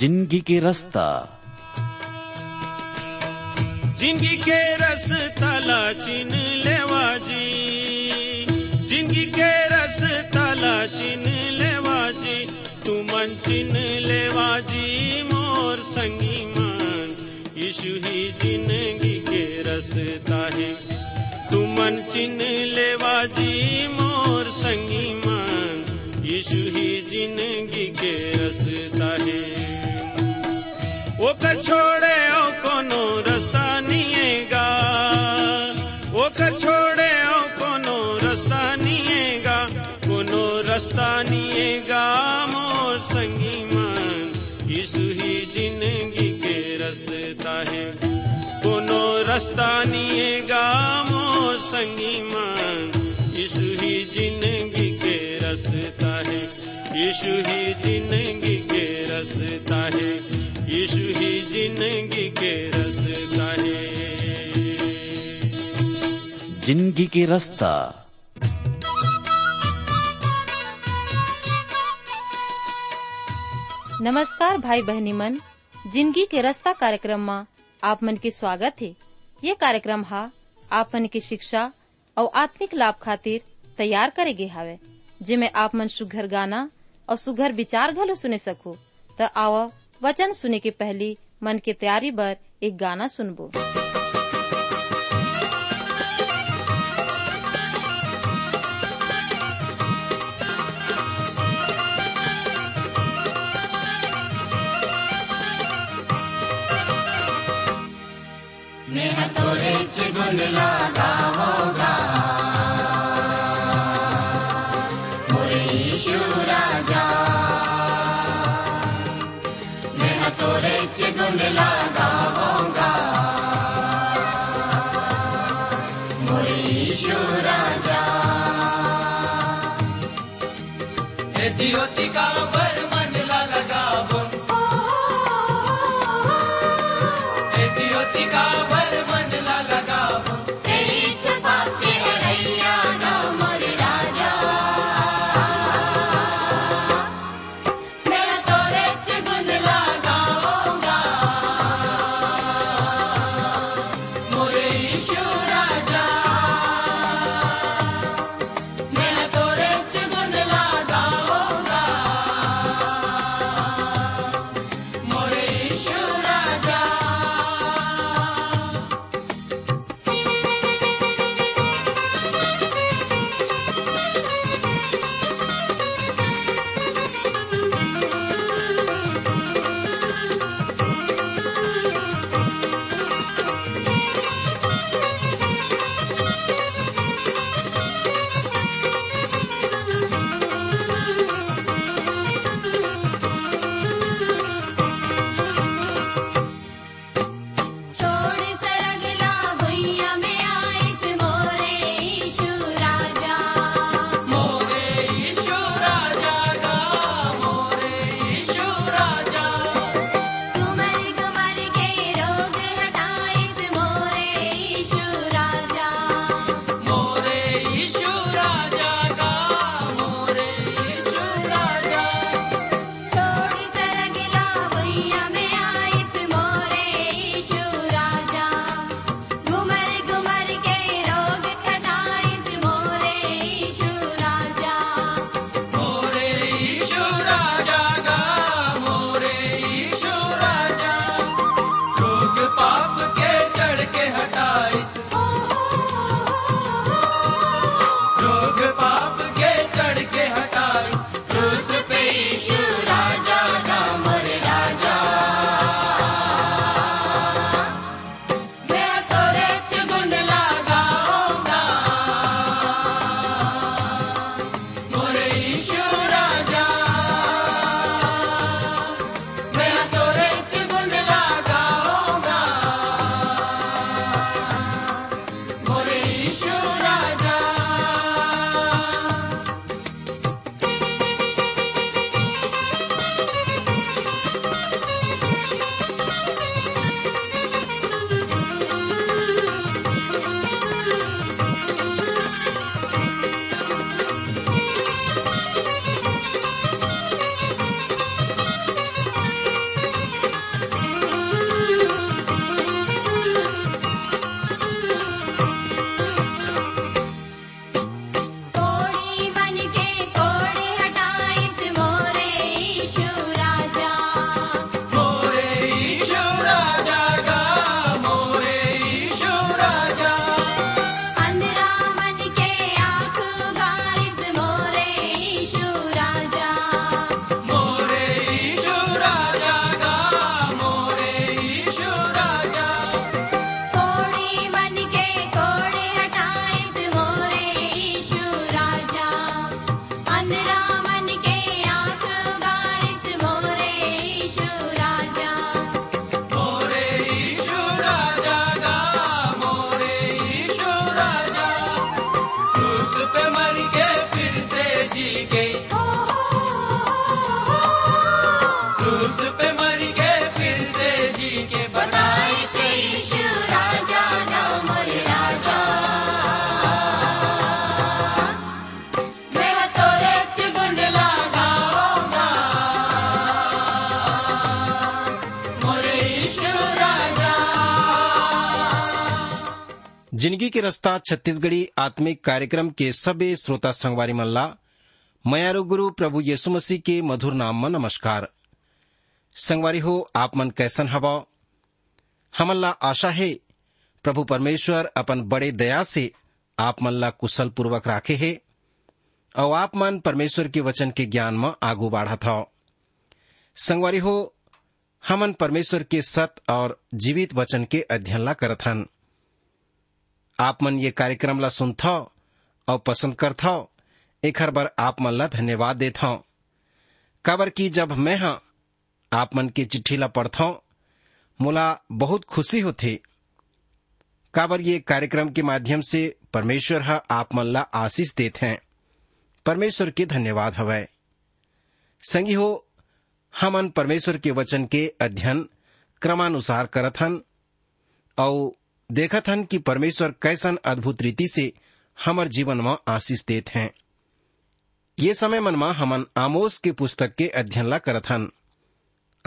जिंदगी के रास्ता, जिंदगी के रस तला चिन लेवा जी, जिंदगी के रस तला चिन लेवा जी, तू मन चिन लेवा जी मोर संगी मन, यीशु ही जिंदगी के रस्ता है, तू मन चिन लेवा जी मोर संगी मन, यीशु ही जिंदगी के रस्ता है। वो कछोड़े ओ कोनो रास्ता निएगा, वो कछोड़े ओ कोनो रास्ता निएगा मोर संगी मन, यीशु ही जिंदगी के रास्ता है, कोनो रास्ता निएगा मोर संगी मन, यीशु ही जिंदगी के रास्ता है, यीशु ही जिंदगी के रास्ता है, यीशु ही जिंदगी के रास्ता है। जिंदगी के रास्ता। नमस्कार भाई बहनी मन, जिंदगी के रास्ता कार्यक्रम में आप मन के स्वागत है। ये कार्यक्रम हा आप मन की शिक्षा और आत्मिक लाभ खातिर तैयार करेगे हावे, जिमे आप मन सुघर गाना और सुघर विचार घलो सुने सको। तो आओ वचन सुने के पहली मन के तैयारी बर एक गाना सुनबो। मैं तोरे चिगुन लगाओगा, मोरे यीशु राजा, मैं तोरे चिगुन लगाओगा, मोरे यीशु राजा। ज्योति का पर मंडला लगाओ, ज्योति का क्रूस पे मर के फिर से जी के बताए पे यीशु राजा ना मर राजा। मैं तोरे चुगुन लगाऊंगा मोरे यीशु राजा। जिंदगी के रास्ता छत्तीसगढ़ी आत्मिक कार्यक्रम के सभी श्रोता संगवारी मल्ला, मयारो गुरु प्रभु येसु मसीह के मधुर नाम में नमस्कार। संगवारी हो आप मन कैसन हवा? हमला आशा है प्रभु परमेश्वर अपन बड़े दया से आप मनला कुशल पूर्वक राखे है और आप मन परमेश्वर के वचन के ज्ञान में आगू बढ़ा था। संगवारी हो हमन परमेश्वर के सत और जीवित वचन के अध्ययन ला करत हन। आप मन ये कार्यक्रम ला सुनता और पसंद करता, एक हर बार आप मन ला धन्यवाद देता हूं। काबर की जब मैं हां आप मन के चिट्ठी ला पढ़ता हूं, मोला बहुत खुशी होते। काबर ये कार्यक्रम के माध्यम से परमेश्वर हा आप मन ला आशीष देते हैं। परमेश्वर के धन्यवाद हवय। संगी हो हमन परमेश्वर के वचन के अध्ययन क्रमानुसार करत हन और देखत हन कि परमेश्वर कैसन अद्भुत रीति से हमर जीवन में आशीष देते हैं। ये समय मन में हमन आमोस के पुस्तक के अध्ययन ला करत हन।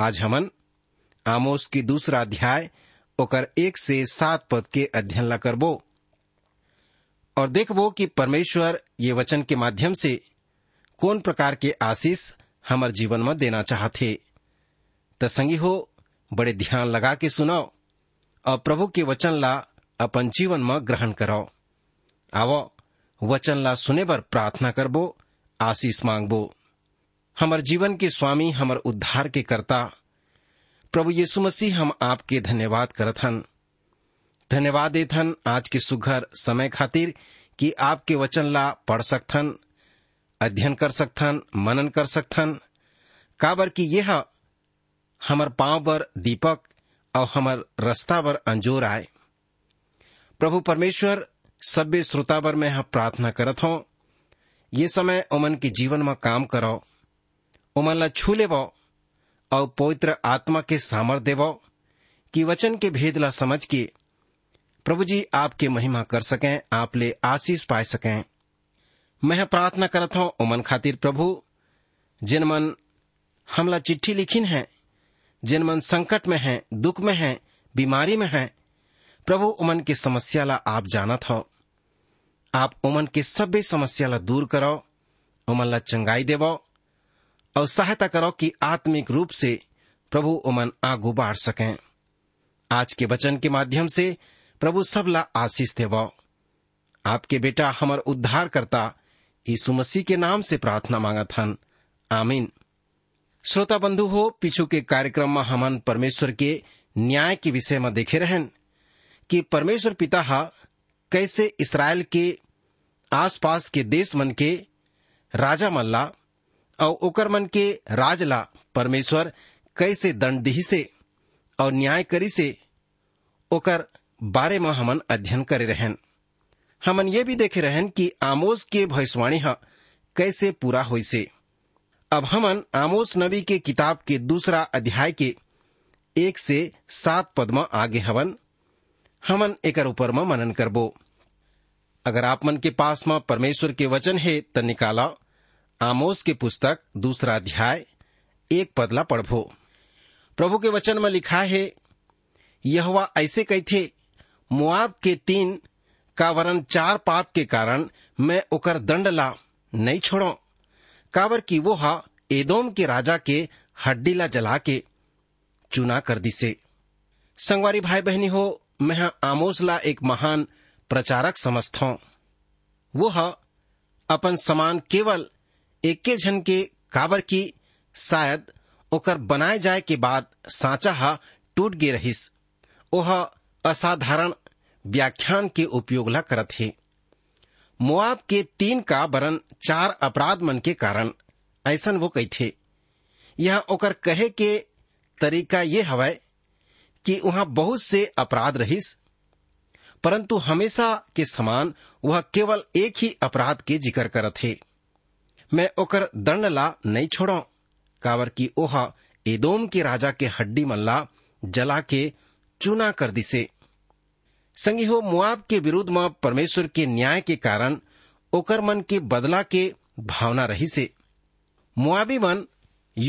आज हमन आमोस के दूसरा अध्याय ओकर 1 से 7 पद के अध्ययन ला करबो और देखबो कि परमेश्वर ये वचन के माध्यम से कौन प्रकार के आशीष हमर जीवन में देना चाहते। त संगी हो बड़े ध्यान लगा के सुनाओ और प्रभु के वचन ला अपन जीवन में ग्रहण कराओ। आवो वचन ला सुने बर प्रार्थना करबो, आशीष मांगबो। हमर जीवन के स्वामी, हमर उद्धार के कर्ता प्रभु यीशु मसीह, हम आपके धन्यवाद करथन। धन्यवाद देथन आज के सुघर समय खातिर कि आपके वचन ला पढ़ सकथन, अध्ययन कर सकथन, मनन कर सकथन। काबर कि यह हमर पांव बर दीपक और हमर रास्ता बर अंजोर आए। प्रभु परमेश्वर सभ्य श्रोता बर मैं प्रार्थना करत हूं, ये समय ओमन के जीवन में काम करो, ओमन ला छू लेवो और पवित्र आत्मा के सामर्थ देवो कि वचन के भेद ला समझ के प्रभु जी आपके महिमा कर सकें, आप ले आशीष पाए सकें। मैं प्रार्थना करत हूं ओमन खातिर प्रभु, जिन मन हमला चिट्ठी लिखिन है, जिन मन संकट में है, दुख में है, बीमारी में है, प्रभु ओमन के समस्या ला आप जानत हो। आप ओमन के सभी समस्या ला दूर करो, ओमन ला चंगाई देवो और सहायता करो कि आत्मिक रूप से प्रभु ओमन आगू बढ़ सकें। आज के वचन के माध्यम से प्रभु सब ला आशीष देवो। आपके बेटा हमर उद्धार करता यीशु मसीह के नाम से प्रार्थना मांगत हन, आमीन। श्रोता बंधु हो, पीछू के कार्यक्रम में हमन परमेश्वर के न्याय के विषय में देखे रहन कि परमेश्वर पिता हा कैसे इस्राएल के आसपास के देश मन के राजा मल्ला और ओकर मन के राजला परमेश्वर कैसे दंड दिही से और न्याय करी से ओकर बारे में हमन अध्ययन करे रहन। हमन ये भी देखे रहन कि आमोस के भविष्यवाणी हा कैसे पूरा होई से। अब हमन आमोस नबी के किताब के दूसरा अध्याय के 1 से 7 पद में आगे हवन। हमन एकर ऊपर में मनन करबो। अगर आप मन के पास में परमेश्वर के वचन है त निकाला आमोस के पुस्तक दूसरा अध्याय 1 पदला पढ़ो। प्रभु के वचन में लिखा है, यहोवा ऐसे कहथे, मोआब के 3 का वरन 4 पाप के कारण मैं ओकर दंड ला नहीं छोड़ो, काबर कि वो हा एदोम के राजा के हड्डी ला जला के चूना कर दिसे। संगवारी भाई बहनी हो, मैं आमोस ला एक महान प्रचारक समझता हूं। वो हा अपन समान केवल एके झन के, काबर की शायद ओकर बनाए जाए के बाद सांचा हा टूट गे रहिस, ओह असाधारण व्याख्यान के उपयोग ला करत है। मोआब के 3 का वरन 4 अपराध मन के कारण ऐसन वो कहते। यह ओकर कहे के तरीका ये हवय कि वहां बहुत से अपराध रहिस, परंतु हमेशा के समान वह केवल एक ही अपराध के जिक्र करत है। मैं ओकर दंड ला नहीं छोड़ो, कावर की ओहा एदोम के राजा के हड्डी मल्ला जला के चूना कर दिसे। संगी हो मुआब के विरुद्ध में परमेश्वर के न्याय के कारण ओकर मन के बदला के भावना रही से। मुआबी मन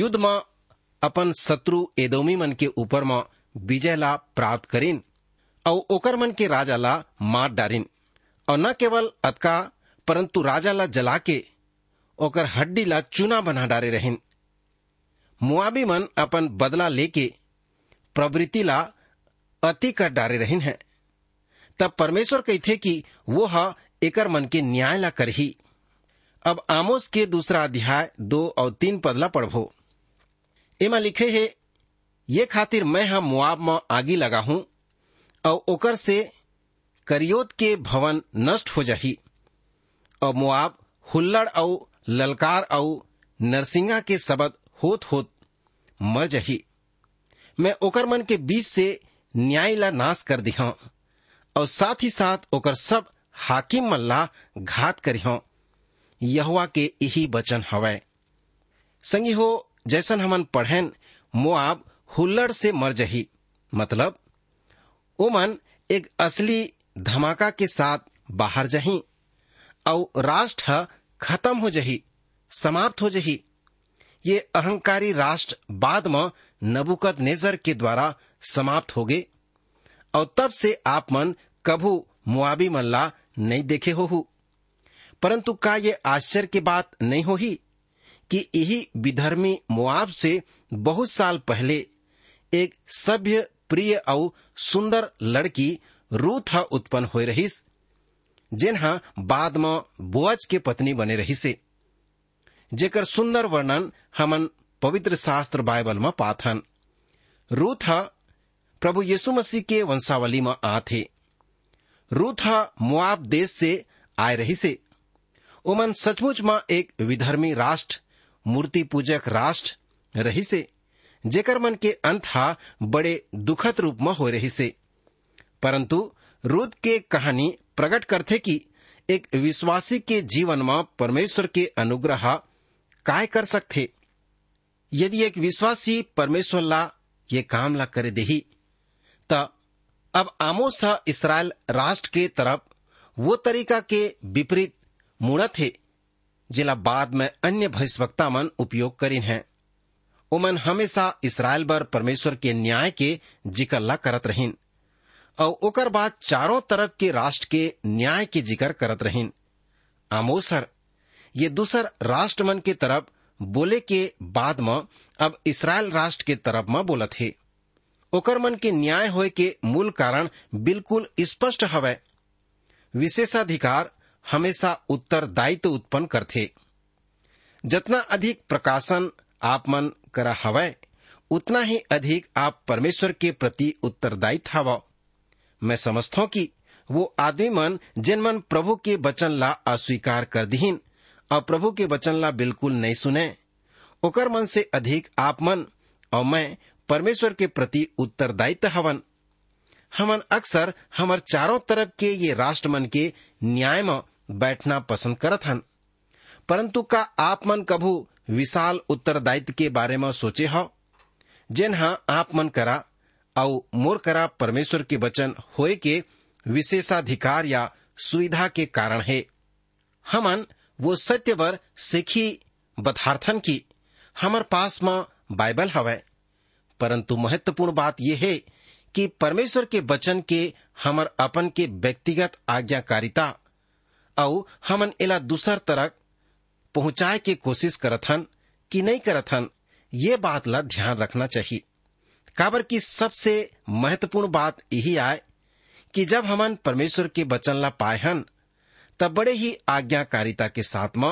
युद्ध में अपन शत्रु एदोमी मन के ऊपर में विजय ला प्राप्त करीन और ओकर मन के राजा ला मार डारीन और न केवल अतका परंतु राजा ला जला के ओकर हड्डी ला चूना बना डारे रहिन। मुआबी मन अपन बदला लेके प्रवृत्ति ला अति कर डारे रहिन है। तब परमेश्वर कहते कि वो हा एकर मन के न्याय ला करही। अब आमोस के दूसरा अध्याय 2 और 3 पदला पढ़ो। एमा लिखे है, ये खातिर मैं हा मुआब में आगी लगा हूं और ओकर से करियोत के भवन नष्ट हो जाही और मुआब हुल्लड़ और ललकार और नरसिंगा के शब्द होत होत मर जाही। मैं ओकर मन के बीच से न्याय ला नाश कर दिहा और साथ ही साथ ओकर सब हाकिम मन ला घात करिहा। यहोवा के यही वचन हवै। संगी हो जैसन हमन पढ़ेन मुआब हुल्लड़ से मर जाही, मतलब ओ मन एक असली धमाका के साथ बाहर जाही और राष्ट्र खत्म हो जाही, समाप्त हो जाही। ये अहंकारी राष्ट्र बाद में नबूकदनेस्सर के द्वारा समाप्त हो गए और तब से आप मन कभू मुआबी मन ला नहीं देखे हो। परंतु का ये आश्चर्य की बात नहीं होही कि यही विधर्मी मुआब से बहुत साल पहले एक सभ्य प्रिय और सुंदर लड़की रूथ हा उत्पन्न हो रहीस, जिन्हा बाद में बोअज के पत्नी बने रहीसे, जेकर सुंदर वर्णन हमन पवित्र शास्त्र बाइबल में पाथन। रूथ हा प्रभु यीशु मसीह के वंशावली में आथे। रूथ हा मुआब देश से आए रहीसे। ओमन सचमुच में एक विधर्मी राष्ट्र, मूर्ति पूजक राष्ट्र रहीसे, जेकर मन के अंत हा बड़े दुखद रूप में हो रहीसे। परंतु रूथ के कहानी प्रकट करथे कि एक विश्वासी के जीवन में परमेश्वर के अनुग्रह काय कर सकथे। यदि एक विश्वासी परमेश्वर ला ये काम ला करे देही, तब अब आमोस इसराइल राष्ट्र के तरफ वो तरीका के विपरीत मुड़त है जिला बाद में अन्य भविष्यवक्ता मन उपयोग करीन है। ओमन हमेशा इसराइल पर परमेश्वर के न्याय के जिकर ला करत रहिन और ओकर बाद चारों तरफ के राष्ट्र के न्याय के जिक्र करत रहिन। आमोसर ये दूसर राष्ट्र मन के तरफ बोले के बाद में अब इसराइल राष्ट्र के तरफ में बोलत है। ओकर मन के न्याय होए के मूल कारण बिल्कुल स्पष्ट हवै। विशेषाधिकार हमेशा उत्तरदायित्व उत्पन्न करथे। जितना अधिक प्रकाशन आप मन करा हवै, उतना ही अधिक आप परमेश्वर के प्रति उत्तरदायित्व हवा। मैं समझता हूं कि वो आदमी मन जिन मन प्रभु के वचन ला अस्वीकार कर दीन और प्रभु के वचन ला बिल्कुल नहीं सुने, ओकर मन से अधिक आप मन और मैं परमेश्वर के प्रति उत्तरदायित्व हवन। हमन अक्सर हमर चारों तरफ के ये राष्ट्र मन के न्याय में बैठना पसंद करत हन। परंतु का आप मन कभू विशाल उत्तरदायित्व के बारे में सोचे हो जिन्हा आप मन करा और मोर करा परमेश्वर के वचन होए के विशेषाधिकार या सुविधा के कारण है। हमन वो सत्यवर सीखी बथार्थन की हमर पास में बाइबल हवै, परंतु महत्वपूर्ण बात यह है कि परमेश्वर के वचन के हमर अपन के व्यक्तिगत आज्ञाकारिता और हमन एला दूसर तरफ पहुंचाए के कोशिश करथन कि नहीं करथन, ये बात ला ध्यान रखना चाहिए। काबर की सबसे महत्वपूर्ण बात यही आए कि जब हमन परमेश्वर के वचन ला पाएहन तब बड़े ही आज्ञाकारिता के साथ में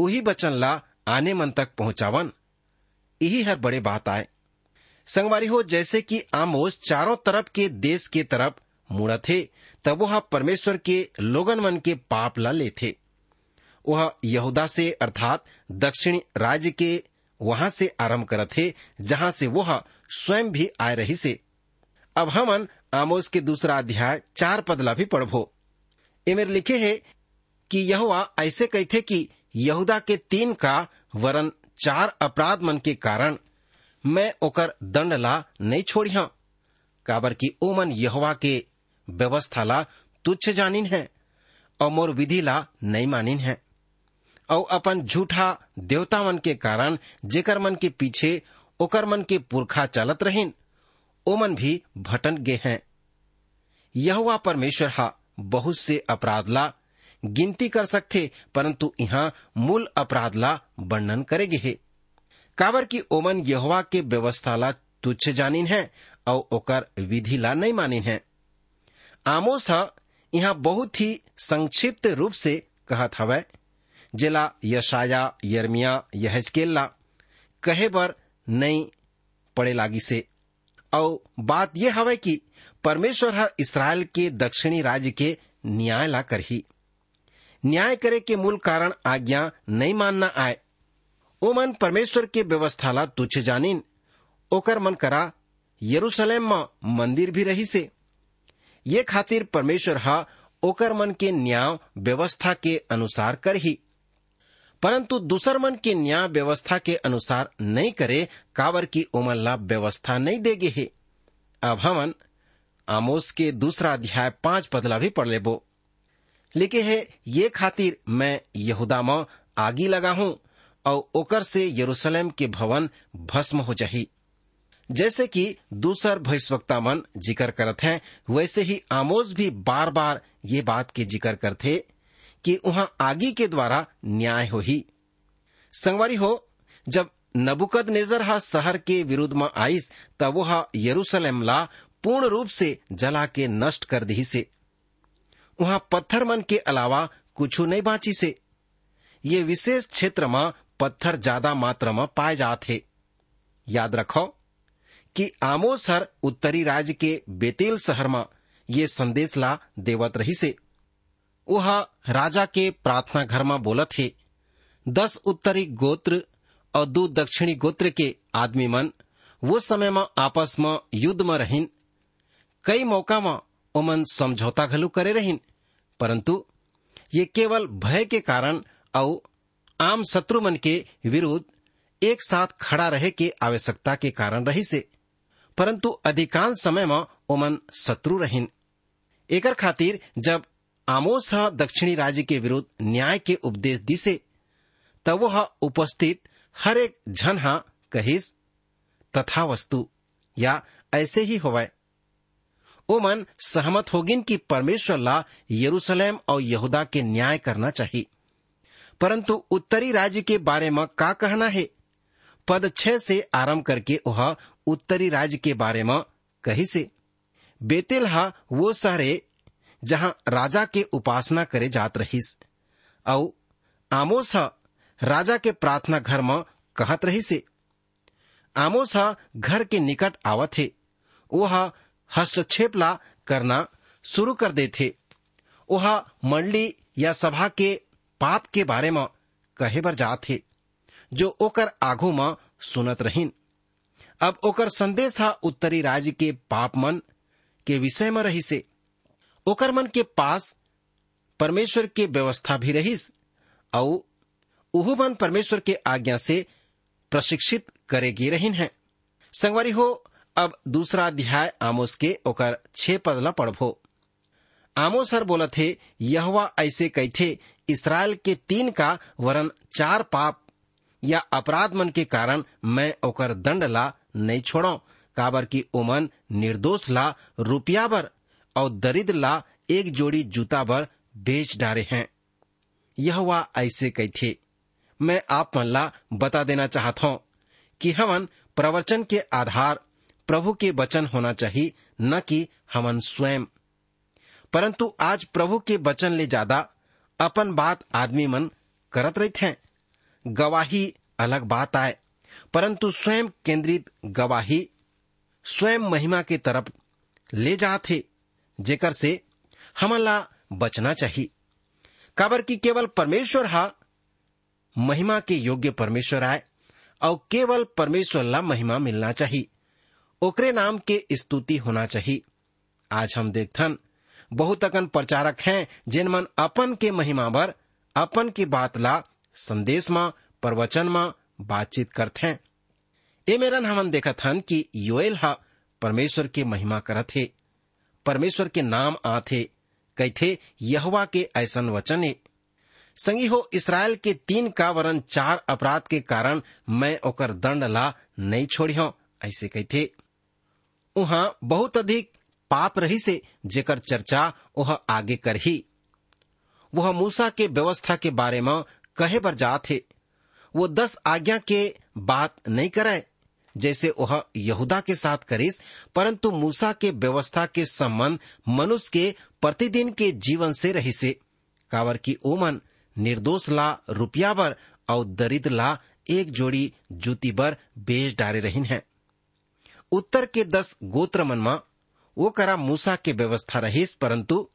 वही वचन ला आने मन तक पहुंचावन, यही हर बड़े बात आए। संगवारी हो, जैसे कि आमोस चारों तरफ के देश के तरफ मुड़ा थे तब वह परमेश्वर के लोगन मन के पाप ला लेथे। वह यहूदा से अर्थात दक्षिणी राज्य के वहां से आरंभ करथे जहां से वह स्वयं भी आए रही से। अब हमन आमोस के दूसरा अध्याय 4 पदला भी पढ़ो। इमेर लिखे है कि यहोवा ऐसे कहते कि यहूदा के 3 का वरन 4 अपराध मन के कारण मैं ओकर दंड ला नहीं छोड़िया, काबर की ओमन यहोवा के व्यवस्था ला तुच्छ जानिन है और मोर विधि ला नहीं मानिन है, और अपन झूठा देवता मन के कारण जेकर मन के पीछे ओकर मन के पुरखा चलत रहिन ओमन भी भटन गए हैं। यहोवा परमेश्वर हा बहुत से अपराध ला गिनती कर सकते, परंतु यहाँ मूल अपराध ला वर्णन करेगे है, काबर की ओमन यहोवा के व्यवस्था ला तुच्छ जानिन है और ओकर विधि ला नहीं मानिन है। आमोस हा यहाँ बहुत ही संक्षिप्त रूप से कहत हवै, जेला यशाया, यर्मिया, यहजकेल ला कहे बर नहीं पड़े लागी से। और बात यह हवै कि परमेश्वर हर इस्राएल के दक्षिणी राज्य के न्याय ला करही। न्याय करे के मूल कारण आज्ञा नहीं मानना आए। ओमन परमेश्वर के व्यवस्था ला तुच्छ जानिन, ओकर मन करा यरूशलेम में मंदिर भी रही से। ये खातिर परमेश्वर हा ओकर मन के न्याय व्यवस्था के अनुसार करही, परंतु दूसर मन के न्याय व्यवस्था के अनुसार नहीं करे, कावर की ओमन ला व्यवस्था नहीं देगे है। अब हमन आमोस के दूसरा अध्याय 5 पद ला भी पढ़ लेबो। लिखे है, ये खातिर मैं यहूदा में आगी लगा हूं और ओकर से यरूशलेम के भवन भस्म हो जाही। जैसे कि दूसर भविष्यवक्ता मन जिक्र करत हैं, वैसे ही आमोस भी बार बार ये बात के जिक्र करते कि वहां आगी के द्वारा न्याय हो ही। संगवारी हो, जब नबूकदनेस्सर हा शहर के विरुद्ध में आईस तब वह यरूशलेम ला पूर्ण रूप से जला के नष्ट कर दी से। वहां पत्थर मन के अलावा कुछ नहीं बाची से। ये विशेष क्षेत्र में पत्थर ज्यादा मात्रा में पाए जाते। याद रखो कि आमोस हर उत्तरी राज्य के बेतेल शहर में ये संदेश ला देवत रही से। वह राजा के प्रार्थना घर में बोलत है, 10 उत्तरी गोत्र और 2 दक्षिणी गोत्र के आदमी मन वो समय में आपस में युद्ध में रहिन। कई मौका में ओमन समझौता घलू करे रहिन, परंतु ये केवल भय के कारण और आम शत्रु मन के विरुद्ध एक साथ खड़ा रहे के आवश्यकता के कारण रही से, परंतु अधिकांश समय में ओमन शत्रु रहिन। एकर खातिर जब आमोस हा दक्षिणी राज्य के विरुद्ध न्याय के उपदेश दिसे तब वह उपस्थित हर एक झन हा कहिस तथा वस्तु या ऐसे ही होवे। ओमन सहमत होगिन कि परमेश्वर ला यरूशलेम और यहूदा के न्याय करना चाहिए, परंतु उत्तरी राज्य के बारे में का कहना है। पद 6 से आरंभ करके वह उत्तरी राज्य के बारे में कही से। बेतेल हा वो शहरे जहां राजा के उपासना करे जात रहीस, और आमोस हा राजा के प्रार्थना घर में कहत रही से। आमोस हा घर के निकट आवत है, वह हस्तक्षेप ला करना शुरू कर देते। वह मंडली या सभा के पाप के बारे में कहे बर जात है जो ओकर आघू में सुनत रहिन। अब ओकर संदेश हा उत्तरी राज्य के पाप मन के विषय में रही से। ओकर मन के पास परमेश्वर के व्यवस्था भी रहीस और उहु मन परमेश्वर के आज्ञा से प्रशिक्षित करेगी रहिन है। संगवारी हो, अब दूसरा अध्याय आमोस के ओकर 6 पद ला पढ़ो। आमोस हर बोलत है, यहोवा ऐसे कहते, इसराइल के 3 का वरन 4 पाप या अपराध मन के कारण मैं ओकर दंड ला नहीं छोड़ो, काबर की ओमन निर्दोष ला रुपया बर और दरिद्र ला एक जोड़ी जूता बर बेच डारे हैं। यहोवा ऐसे कहते, मैं आप मन ला बता देना चाहता हूँ कि हमन प्रवचन के आधार प्रभु के वचन होना चाहिए, न कि हमन स्वयं। परंतु आज प्रभु के वचन ले ज्यादा अपन बात आदमी मन करत रहते हैं। गवाही अलग बात आए, परंतु स्वयं केंद्रित गवाही स्वयं महिमा के तरफ ले जाते, जेकर से हमला बचना चाहिए, काबर की केवल परमेश्वर हा महिमा के योग्य परमेश्वर आए और केवल परमेश्वर ला महिमा मिलना चाहिए, ओकरे नाम के स्तुति होना चाहिए। आज हम देखथन बहुत अकन प्रचारक हैं जिन मन अपन के महिमा बर अपन की बात ला संदेश मा, प्रवचन मा बातचीत करते हैं। ए मेरन हमन देखा थन कि योएल हा परमेश्वर के महिमा करत हे, परमेश्वर के नाम आथे, कहथे यहोवा के ऐसन वचन है। संगी हो इसराइल के 3 का वरन 4 अपराध के कारण मैं ओकर दंड ला नहीं छोड़ियो, ऐसे कहथे। उहा बहुत अधिक पाप रही से जेकर चर्चा वह आगे करही। वह मूसा के व्यवस्था के बारे में कहे बर जात हे, वो 10 आज्ञा के बात नहीं कराए जैसे वह यहूदा के साथ करिस, परंतु मूसा के व्यवस्था के संबंध मनुष्य के प्रतिदिन के जीवन से रही से, कावर की ओमन निर्दोष ला रुपया बर और दरिद्र ला एक जोड़ी जूती बर बेच डारे रहिन है। उत्तर के 10 गोत्र मन मा वो करा मूसा के व्यवस्था रहिस, परंतु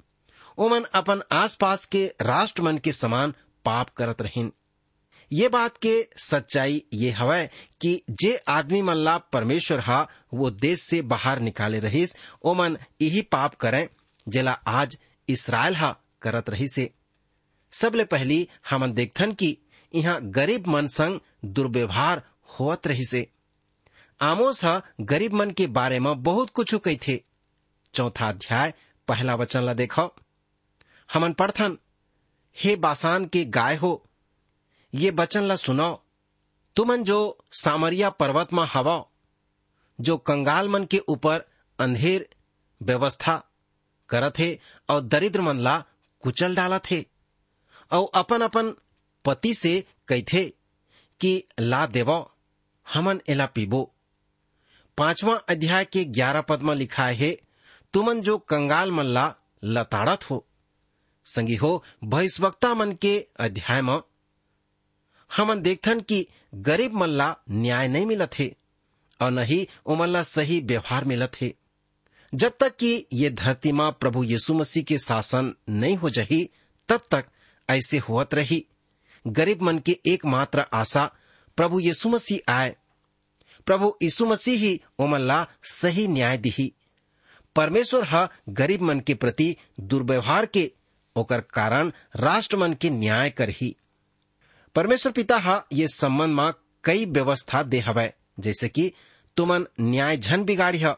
ओमन अपन आसपास के राष्ट्र मन के समान पाप करत रहिन। ये बात के सच्चाई ये हवै कि जे आदमी मन ला परमेश्वर हा वो देश से बाहर निकाले रहिस, ओमन यही पाप करें जेला आज इसराइल हा करत रहिस। सबले पहली हमन देखथन कि यहाँ गरीब मन संग दुर्व्यवहार होत रहिस। आमोस हा गरीब मन के बारे में बहुत कुछ कहिथे। 4 अध्याय 1 वचन ला देखो, हमन पढ़थन, हे बासान के गाय हो, ये बचन ला सुनो, तुमन जो सामरिया पर्वत में हवा, जो कंगाल मन के ऊपर अंधेर व्यवस्था करत हे और दरिद्र मन ला कुचल डालत हे और अपन अपन पति से कहथे कि ला देवो हमन एला पीबो। 5 अध्याय के 11 पद में लिखा है, तुमन जो कंगाल मन ला लताड़त हो। संगी हो भविष्यवक्ता मन के अध्याय में हमन देखथन कि गरीब मन ला न्याय नहीं मिलत है और न ही ओमन ला सही व्यवहार मिलत है। जब तक कि ये धरती माँ प्रभु यीशु मसीह के शासन नहीं हो जाही तब तक ऐसे होत रही। गरीब मन के एकमात्र आशा प्रभु यीशु मसीह आए। प्रभु यीशु मसीह ही ओमन ला सही न्याय दिही। परमेश्वर हा गरीब मन के प्रति दुर्व्यवहार के ओकर कारण राष्ट्र मन के न्याय करही। परमेश्वर पिता हा ये संबंध में कई व्यवस्था दे हवै, जैसे कि तुमन न्याय झन बिगाड़ी है,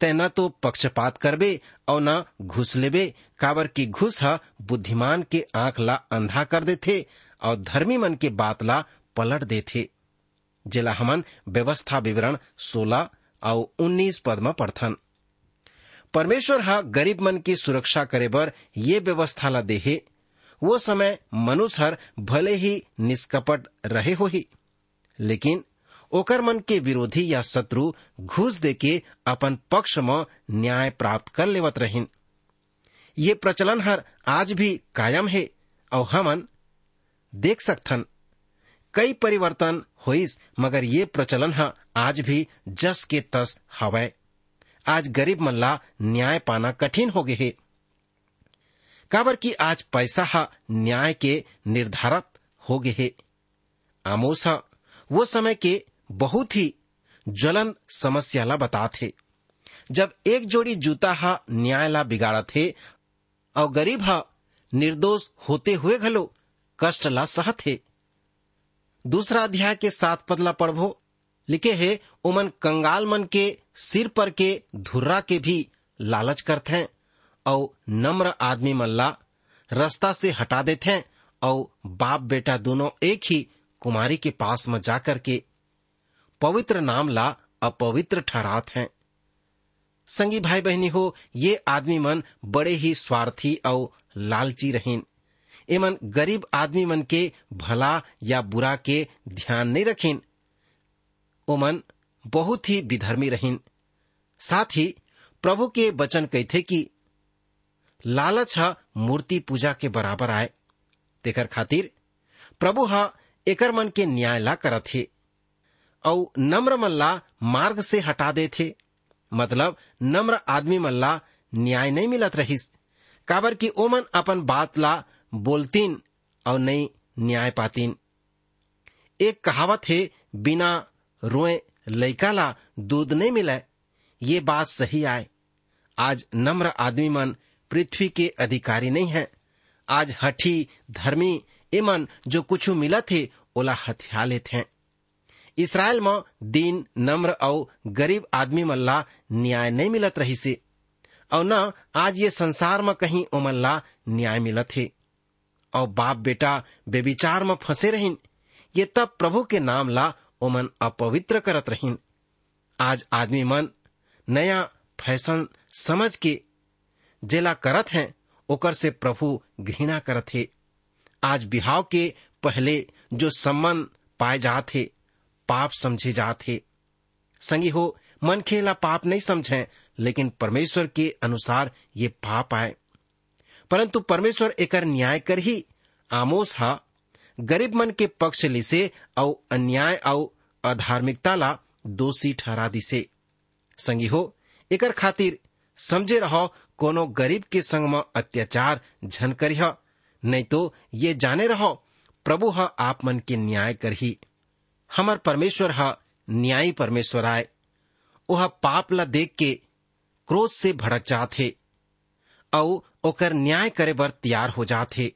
तै न तो पक्षपात करबे और न घुस लेबे, काबर की घुस हा बुद्धिमान के आंख ला अंधा कर देथे और धर्मी मन के बात ला पलट देथे, जेला हमन व्यवस्था विवरण 16 और 19 पद में पढ़थन। परमेश्वर हा गरीब मन की सुरक्षा करे बर ये व्यवस्था ला देहे। वो समय मनुष्य हर भले ही निष्कपट रहे होही, लेकिन ओकर मन के विरोधी या शत्रु घूस देके अपन पक्ष में न्याय प्राप्त कर लेवत रहिन। ये प्रचलन हर आज भी कायम है और हमन देख सकथन। कई परिवर्तन होइस मगर ये प्रचलन हा आज भी जस के तस हवै। आज गरीब मन ला न्याय पाना कठिन हो गए है, काबर की आज पैसा हा न्याय के निर्धारक हो गए है। आमोस हा वो समय के बहुत ही ज्वलन समस्या ला बता थे, जब एक जोड़ी जूता हा न्याय ला बिगाड़ा थे और गरीब हा निर्दोष होते हुए घलो कष्ट ला सहत है। 2 अध्याय के 7 पद ला पढ़ो, लिखे है, उमन कंगाल मन के सिर पर के धुर्रा के भी लालच करते हैं और नम्र आदमी मल्ला रास्ता से हटा देते हैं और बाप बेटा दोनों एक ही कुमारी के पास में जाकर के पवित्र नाम ला अपवित्र ठहरात हैं। संगी भाई बहनी हो, ये आदमी मन बड़े ही स्वार्थी और लालची रहिन। एमन गरीब आदमी मन के भला या बुरा के ध्यान नहीं रखिन। ओमन बहुत ही विधर्मी रहिन। साथ ही प्रभु के वचन कहते कि लालच हा मूर्ति पूजा के बराबर आए, तेकर खातिर प्रभु हा एकर मन के न्याय ला करत हे और नम्र मन ला मार्ग से हटा देथे। मतलब नम्र आदमी मन ला न्याय नहीं मिलत रहिस, काबर की ओमन अपन बात ला बोलतीन और नहीं न्याय पातीन। एक कहावत है, बिना रोए लइका ला दूध नहीं मिले, ये बात सही आए। आज नम्र आदमी मन पृथ्वी के अधिकारी नहीं है। आज हठी धर्मी एमन जो कुछ मिलत है ओला हथिया लेते हैं। इसराइल में दीन नम्र और गरीब आदमी मल्ला न्याय नहीं मिलत रही से और न आज ये संसार में कहीं ओमन ला न्याय मिलत है। और बाप बेटा बेविचार में फंसे रहिन, ये तब प्रभु के नाम ला ओमन अपवित्र करत रहिन। आज आदमी मन नया फैशन समझ के जेला करत हैं ओकर से प्रभु घृणा करत है। आज बिहाव के पहले जो संबंध पाए जात है पाप समझे जात है। संगी हो मन खेला पाप नहीं समझे, लेकिन परमेश्वर के अनुसार ये पाप आए, परंतु परमेश्वर एकर न्याय कर ही। आमोस हा गरीब मन के पक्ष ले से और अन्याय और अधार्मिकता ला दोषी ठहरा दिसे। संगी हो एकर खातिर समझे रहो कोनो गरीब के संग में अत्याचार झन करिह, नहीं तो ये जाने रहो प्रभु हा आप मन के न्याय करही। हमर परमेश्वर हा न्यायी परमेश्वर आए, ओहा पाप ला देख के क्रोध से भड़क जाते और ओकर न्याय करे बर तैयार हो जाते।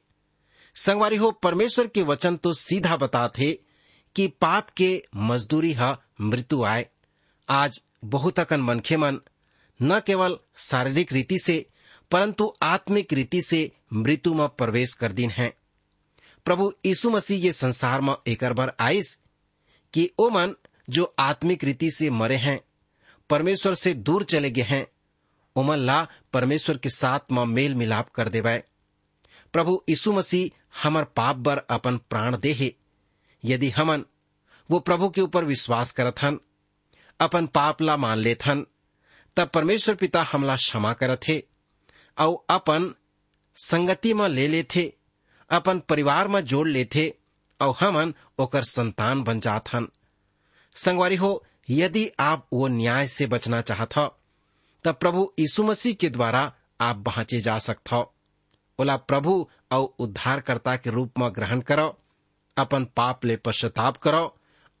संगवारी हो परमेश्वर के वचन तो सीधा बताते कि पाप के मजदूरी हा मृत्यु आए। आज बहुत अकन मनखे मन न केवल शारीरिक रीति से परंतु आत्मिक रीति से मृत्यु में प्रवेश कर दिन है। प्रभु यीशु मसीह ये संसार में एकर बर आइस कि ओ मन जो आत्मिक रीति से मरे हैं, परमेश्वर से दूर चले गए हैं, ओमन ला परमेश्वर के साथ में मेल मिलाप कर देवाए। प्रभु यीशु मसीह हमर पाप बर अपन प्राण दे है। यदि हमन वो प्रभु के ऊपर विश्वास करत हन, अपन पाप ला मान लेत हन, तब परमेश्वर पिता हमला क्षमा करत है और अपन संगति में ले लेते, अपन परिवार में जोड़ लेते और हमन ओकर संतान बन जात हन। संगवारी हो, यदि आप वो न्याय से बचना चाहत हो तब प्रभु यीशु मसीह के द्वारा आप बाँचे जा सकत हो। ओला प्रभु और उद्धारकर्ता के रूप में ग्रहण करो, अपन पाप ले पश्चाताप करो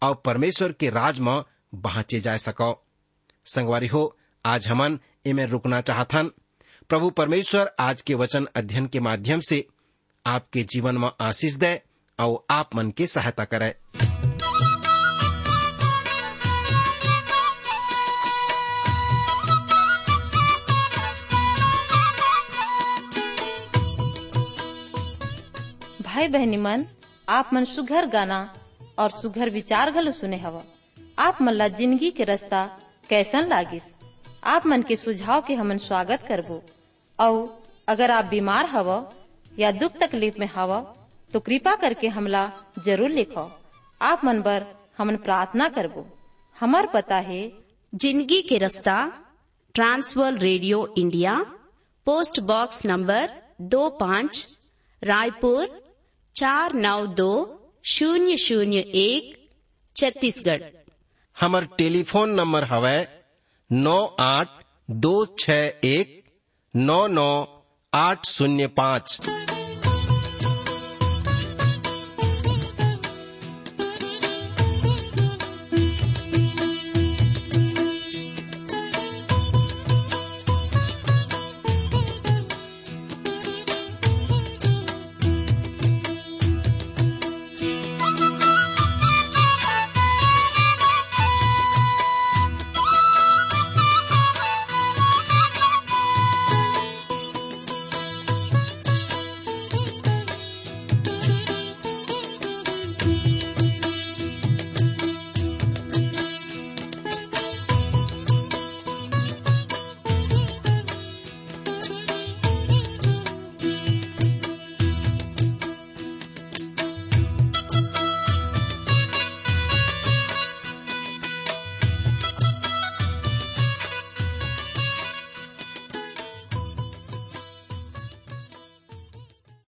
और परमेश्वर के राज में बाँचे जा सको। संगवारी हो, आज हमन इमें रुकना चाहथन। प्रभु परमेश्वर आज के वचन अध्ययन के माध्यम से आपके जीवन में आशीष दे और आप मन की सहायता करे। भाई बहनी मन, आप मन सुघर गाना और सुघर विचार घलो सुने हवा। आप मन ला जिंदगी के रास्ता कैसन लागिस, आप मन के सुझाव के हमन स्वागत करबो। और अगर आप बीमार हवा या दुख तकलीफ में हवा तो कृपा करके हमला जरूर लिखो, आप मन बर हमन प्रार्थना करबो। हमार पता है जिंदगी के रास्ता, Trans World radio India, post box number 25, Raipur 492001, Chhattisgarh. हमार टेलीफोन नंबर हवे 9826199805।